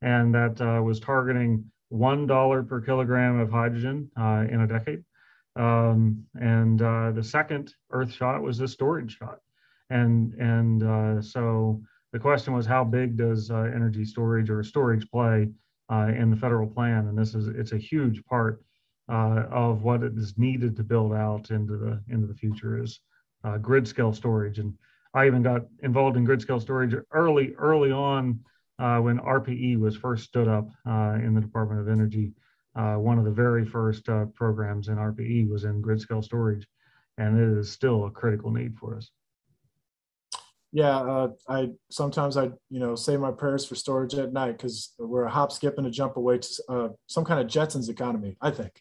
And that was targeting $1 per kilogram of hydrogen in a decade. The second earth shot was the storage shot. And so the question was, how big does energy storage or storage play in the federal plan? And it's a huge part of what is needed to build out into the future is grid scale storage. And I even got involved in grid scale storage early on when RPE was first stood up in the Department of Energy. One of the very first programs in RPE was in grid scale storage, and it is still a critical need for us. Yeah, I sometimes you know, say my prayers for storage at night because we're a hop, skip, and a jump away to some kind of Jetsons economy, I think.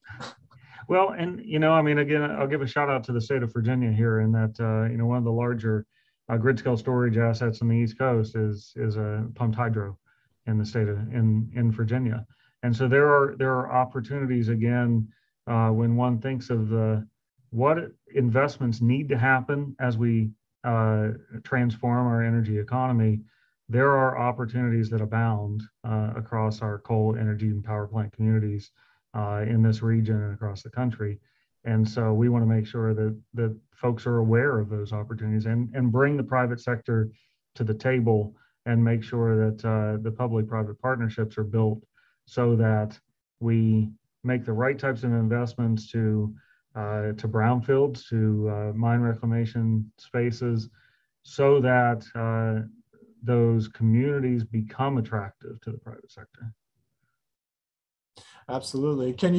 Well, and you know, I mean, again, I'll give a shout out to the state of Virginia here in that you know, one of the larger grid scale storage assets on the East Coast is a pumped hydro in the state of in Virginia, and so there are opportunities again when one thinks of the what investments need to happen as we transform our energy economy. There are opportunities that abound across our coal, energy, and power plant communities in this region and across the country. And so we want to make sure that folks are aware of those opportunities and bring the private sector to the table and make sure that the public-private partnerships are built so that we make the right types of investments to brownfields, to mine reclamation spaces, so that those communities become attractive to the private sector. Absolutely. Can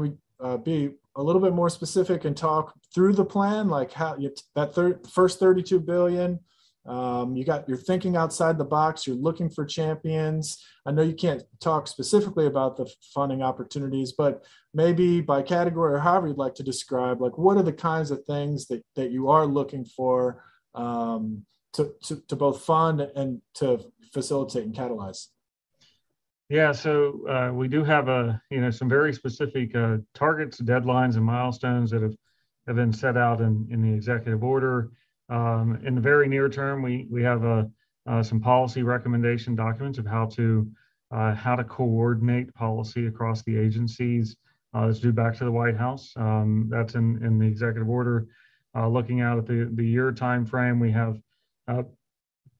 we be a little bit more specific and talk through the plan, like how that first $32 billion, you're thinking outside the box, you're looking for champions. I know you can't talk specifically about the funding opportunities, but maybe by category or however you'd like to describe, like what are the kinds of things that you are looking for to both fund and to facilitate and catalyze? Yeah, so we do have some very specific targets, deadlines, and milestones that have been set out in the executive order. In the very near term, we have some policy recommendation documents of how to coordinate policy across the agencies. That's due back to the White House. That's in the executive order. Looking out at the year time frame, we have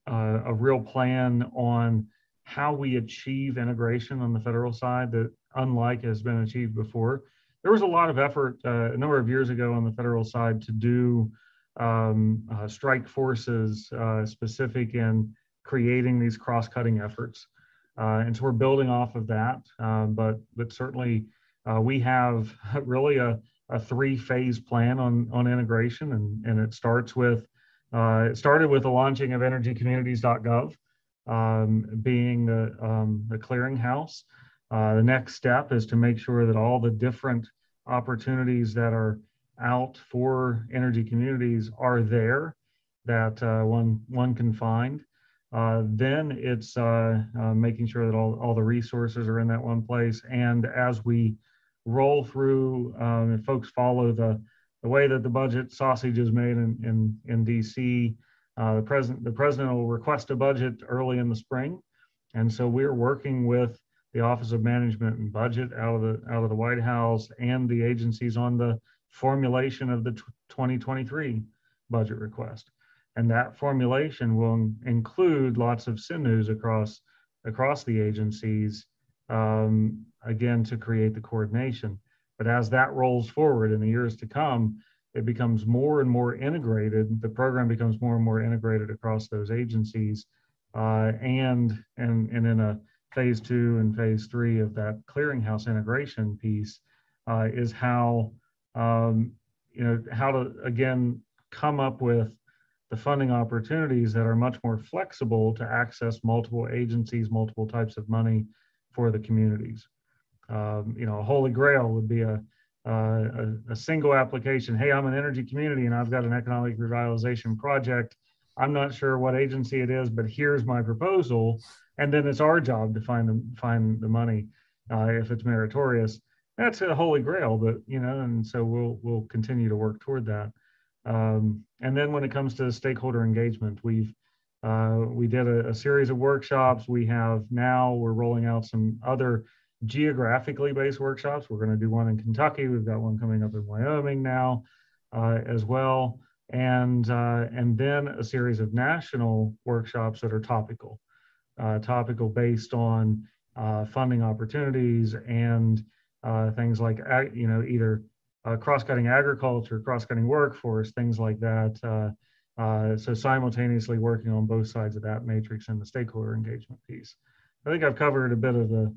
a real plan on how we achieve integration on the federal side that unlike has been achieved before. There was a lot of effort a number of years ago on the federal side to do strike forces specific in creating these cross-cutting efforts. And so we're building off of that, but certainly we have really a three-phase plan on integration, and it starts with, it started with the launching of EnergyCommunities.gov being the clearinghouse. The next step is to make sure that all the different opportunities that are out for energy communities are there that one can find. Then it's making sure that all the resources are in that one place. And as we roll through, if folks follow the way that the budget sausage is made in DC, the president will request a budget early in the spring. And so we're working with the Office of Management and Budget out of the White House and the agencies on the formulation of the 2023 budget request, and that formulation will include lots of sinews across the agencies, again to create the coordination. But as that rolls forward in the years to come, it becomes more and more integrated. The program becomes more and more integrated across those agencies, and in a phase 2 and phase 3 of that clearinghouse integration piece is how. You know, how to, again, come up with the funding opportunities that are much more flexible to access multiple agencies, multiple types of money for the communities. You know, a holy grail would be a single application. Hey, I'm an energy community and I've got an economic revitalization project. I'm not sure what agency it is, but here's my proposal. And then it's our job to find the money if it's meritorious. That's a holy grail, but you know, and so we'll continue to work toward that. And then when it comes to stakeholder engagement, we did a series of workshops. We're rolling out some other geographically based workshops. We're going to do one in Kentucky. We've got one coming up in Wyoming now as well, and then a series of national workshops that are topical based on funding opportunities and things like, either cross-cutting agriculture, cross-cutting workforce, things like that. So simultaneously working on both sides of that matrix and the stakeholder engagement piece. I think I've covered a bit of the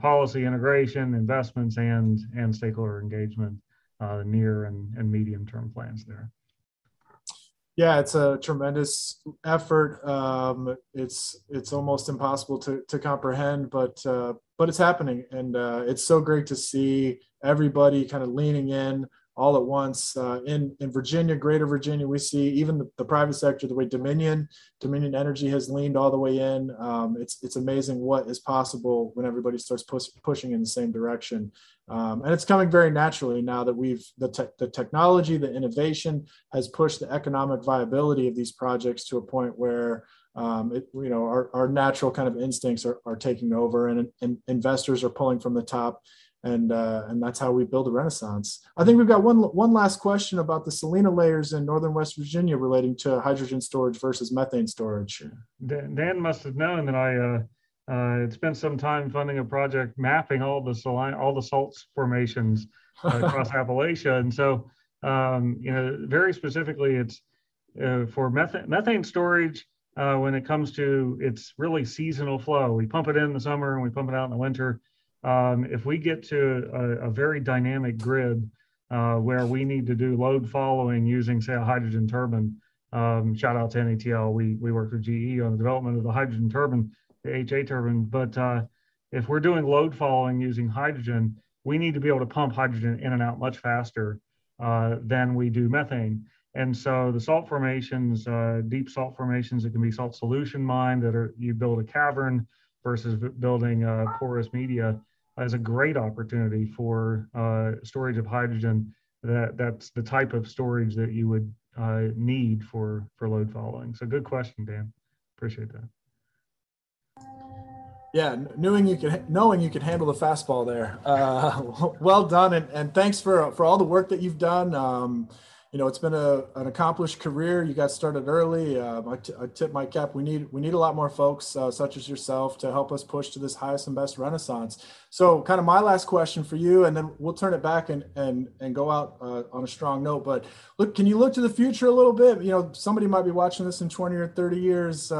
policy integration, investments, and stakeholder engagement, near and medium-term plans there. Yeah, it's a tremendous effort. It's almost impossible to comprehend, but it's happening, and it's so great to see everybody kind of leaning in all at once. In Virginia, Greater Virginia, we see even the private sector, the way Dominion Energy has leaned all the way in. It's amazing what is possible when everybody starts pushing in the same direction. And it's coming very naturally now that the technology, the innovation has pushed the economic viability of these projects to a point where our natural kind of instincts are taking over, and investors are pulling from the top. And that's how we build a renaissance. I think we've got one last question about the salina layers in northern West Virginia relating to hydrogen storage versus methane storage. Dan must have known that I had spent some time funding a project mapping all the salts formations across Appalachia, and so very specifically, it's for methane storage. When it comes to it's really seasonal flow. We pump it in the summer and we pump it out in the winter. If we get to a very dynamic grid where we need to do load following using, say, a hydrogen turbine, shout out to NETL, we worked with GE on the development of the hydrogen turbine, the HA turbine, but if we're doing load following using hydrogen, we need to be able to pump hydrogen in and out much faster than we do methane. And so the salt formations, deep salt formations, it can be salt solution mine that you build a cavern versus building porous media, is a great opportunity for storage of hydrogen. That's the type of storage that you would need for load following. So good question, Dan. Appreciate that. Yeah, knowing you can handle the fastball there. Well done, and thanks for all the work that you've done. It's been an accomplished career. You got started early. I tip my cap. We need a lot more folks such as yourself to help us push to this highest and best renaissance. So kind of my last question for you, and then we'll turn it back and go out on a strong note. But look, can you look to the future a little bit? Somebody might be watching this in 20 or 30 years.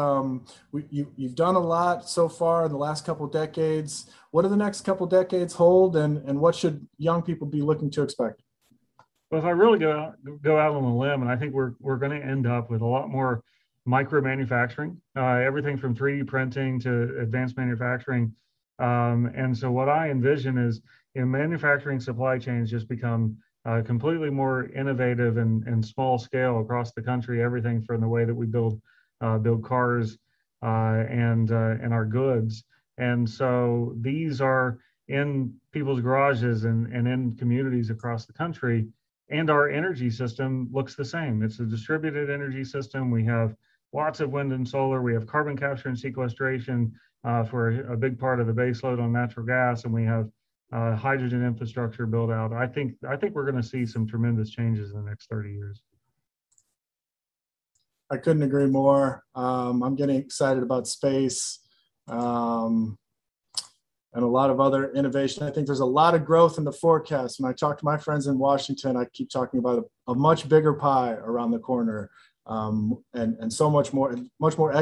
You've done a lot so far in the last couple of decades. What do the next couple of decades hold, and what should young people be looking to expect? Well, if I really go out on a limb, and I think we're going to end up with a lot more micro manufacturing, everything from 3D printing to advanced manufacturing. And so what I envision is manufacturing supply chains just become completely more innovative and small scale across the country, everything from the way that we build cars and our goods. And so these are in people's garages and in communities across the country. And our energy system looks the same. It's a distributed energy system. We have lots of wind and solar. We have carbon capture and sequestration for a big part of the baseload on natural gas, and we have hydrogen infrastructure build out. I think we're going to see some tremendous changes in the next 30 years. I couldn't agree more. I'm getting excited about space. And a lot of other innovation. I think there's a lot of growth in the forecast. When I talk to my friends in Washington, I keep talking about a much bigger pie around the corner, and so much more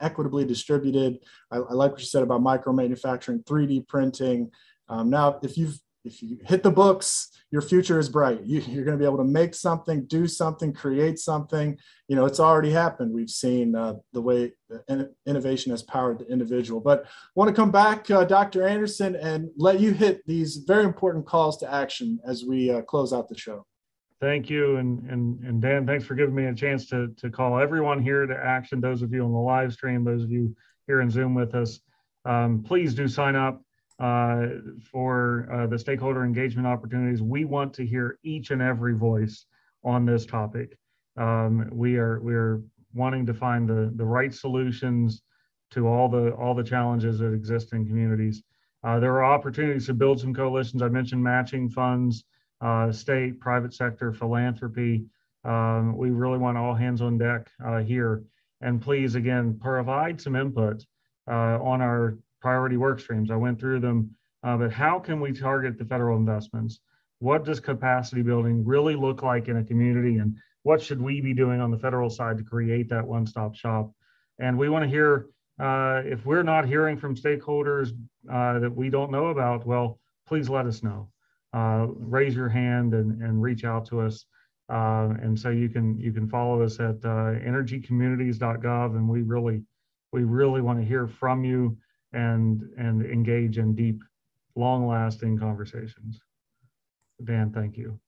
equitably distributed. I like what you said about micro manufacturing, 3D printing. Now, if you hit the books, your future is bright. You're going to be able to make something, do something, create something. It's already happened. We've seen the way innovation has powered the individual. But I want to come back, Dr. Anderson, and let you hit these very important calls to action as we close out the show. Thank you. And Dan, thanks for giving me a chance to call everyone here to action. Those of you on the live stream, those of you here in Zoom with us, please do sign up for the stakeholder engagement opportunities. We want to hear each and every voice on this topic. We're wanting to find the right solutions to all the challenges that exist in communities. There are opportunities to build some coalitions. I mentioned matching funds, state, private sector, philanthropy. We really want all hands on deck here. And please, again, provide some input on our priority work streams. I went through them But how can we target the federal investments? What does capacity building really look like in a community? And what should we be doing on the federal side to create that one-stop shop? And we want to hear, if we're not hearing from stakeholders that we don't know about, well, please let us know. Raise your hand and reach out to us. And so you can follow us at EnergyCommunities.gov, and we really want to hear from you and engage in deep, long-lasting conversations. Dan, thank you.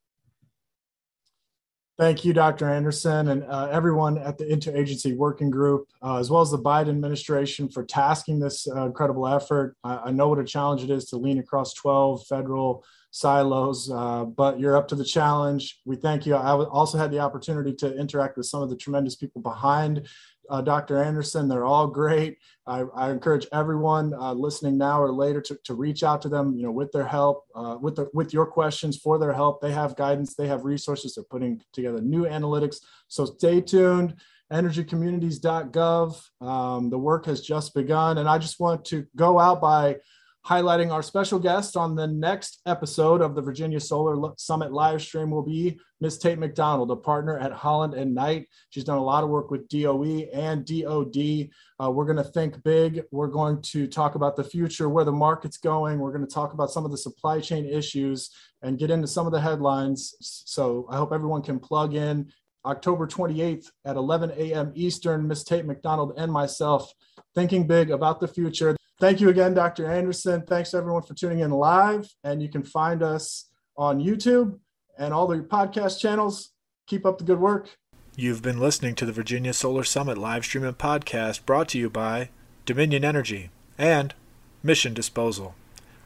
Thank you, Dr. Anderson, and everyone at the Interagency Working Group, as well as the Biden administration, for tasking this incredible effort. I know what a challenge it is to lean across 12 federal silos, but you're up to the challenge. We thank you. I also had the opportunity to interact with some of the tremendous people behind Dr. Anderson. They're all great. I encourage everyone listening now or later to reach out to them, with their help, with your questions for their help. They have guidance, they have resources, they're putting together new analytics. So stay tuned, energycommunities.gov. The work has just begun. And I just want to go out by highlighting our special guest on the next episode of the Virginia Solar Summit live stream will be Ms. Tate McDonald, a partner at Holland & Knight. She's done a lot of work with DOE and DOD. We're going to think big. We're going to talk about the future, where the market's going. We're going to talk about some of the supply chain issues and get into some of the headlines. So I hope everyone can plug in. October 28th at 11 a.m. Eastern, Ms. Tate McDonald and myself thinking big about the future. Thank you again, Dr. Anderson. Thanks everyone for tuning in live. And you can find us on YouTube and all the podcast channels. Keep up the good work. You've been listening to the Virginia Solar Summit live stream and podcast, brought to you by Dominion Energy and Mission Disposal.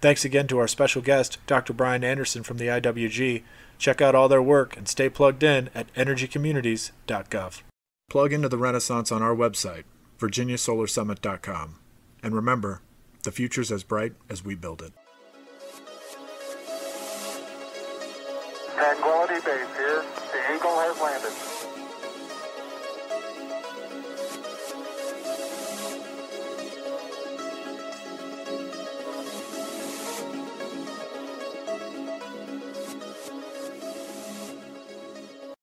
Thanks again to our special guest, Dr. Brian Anderson from the IWG. Check out all their work and stay plugged in at energycommunities.gov. Plug into the Renaissance on our website, virginiasolarsummit.com. And remember, the future's as bright as we build it. Tranquility Base here. The Eagle has landed.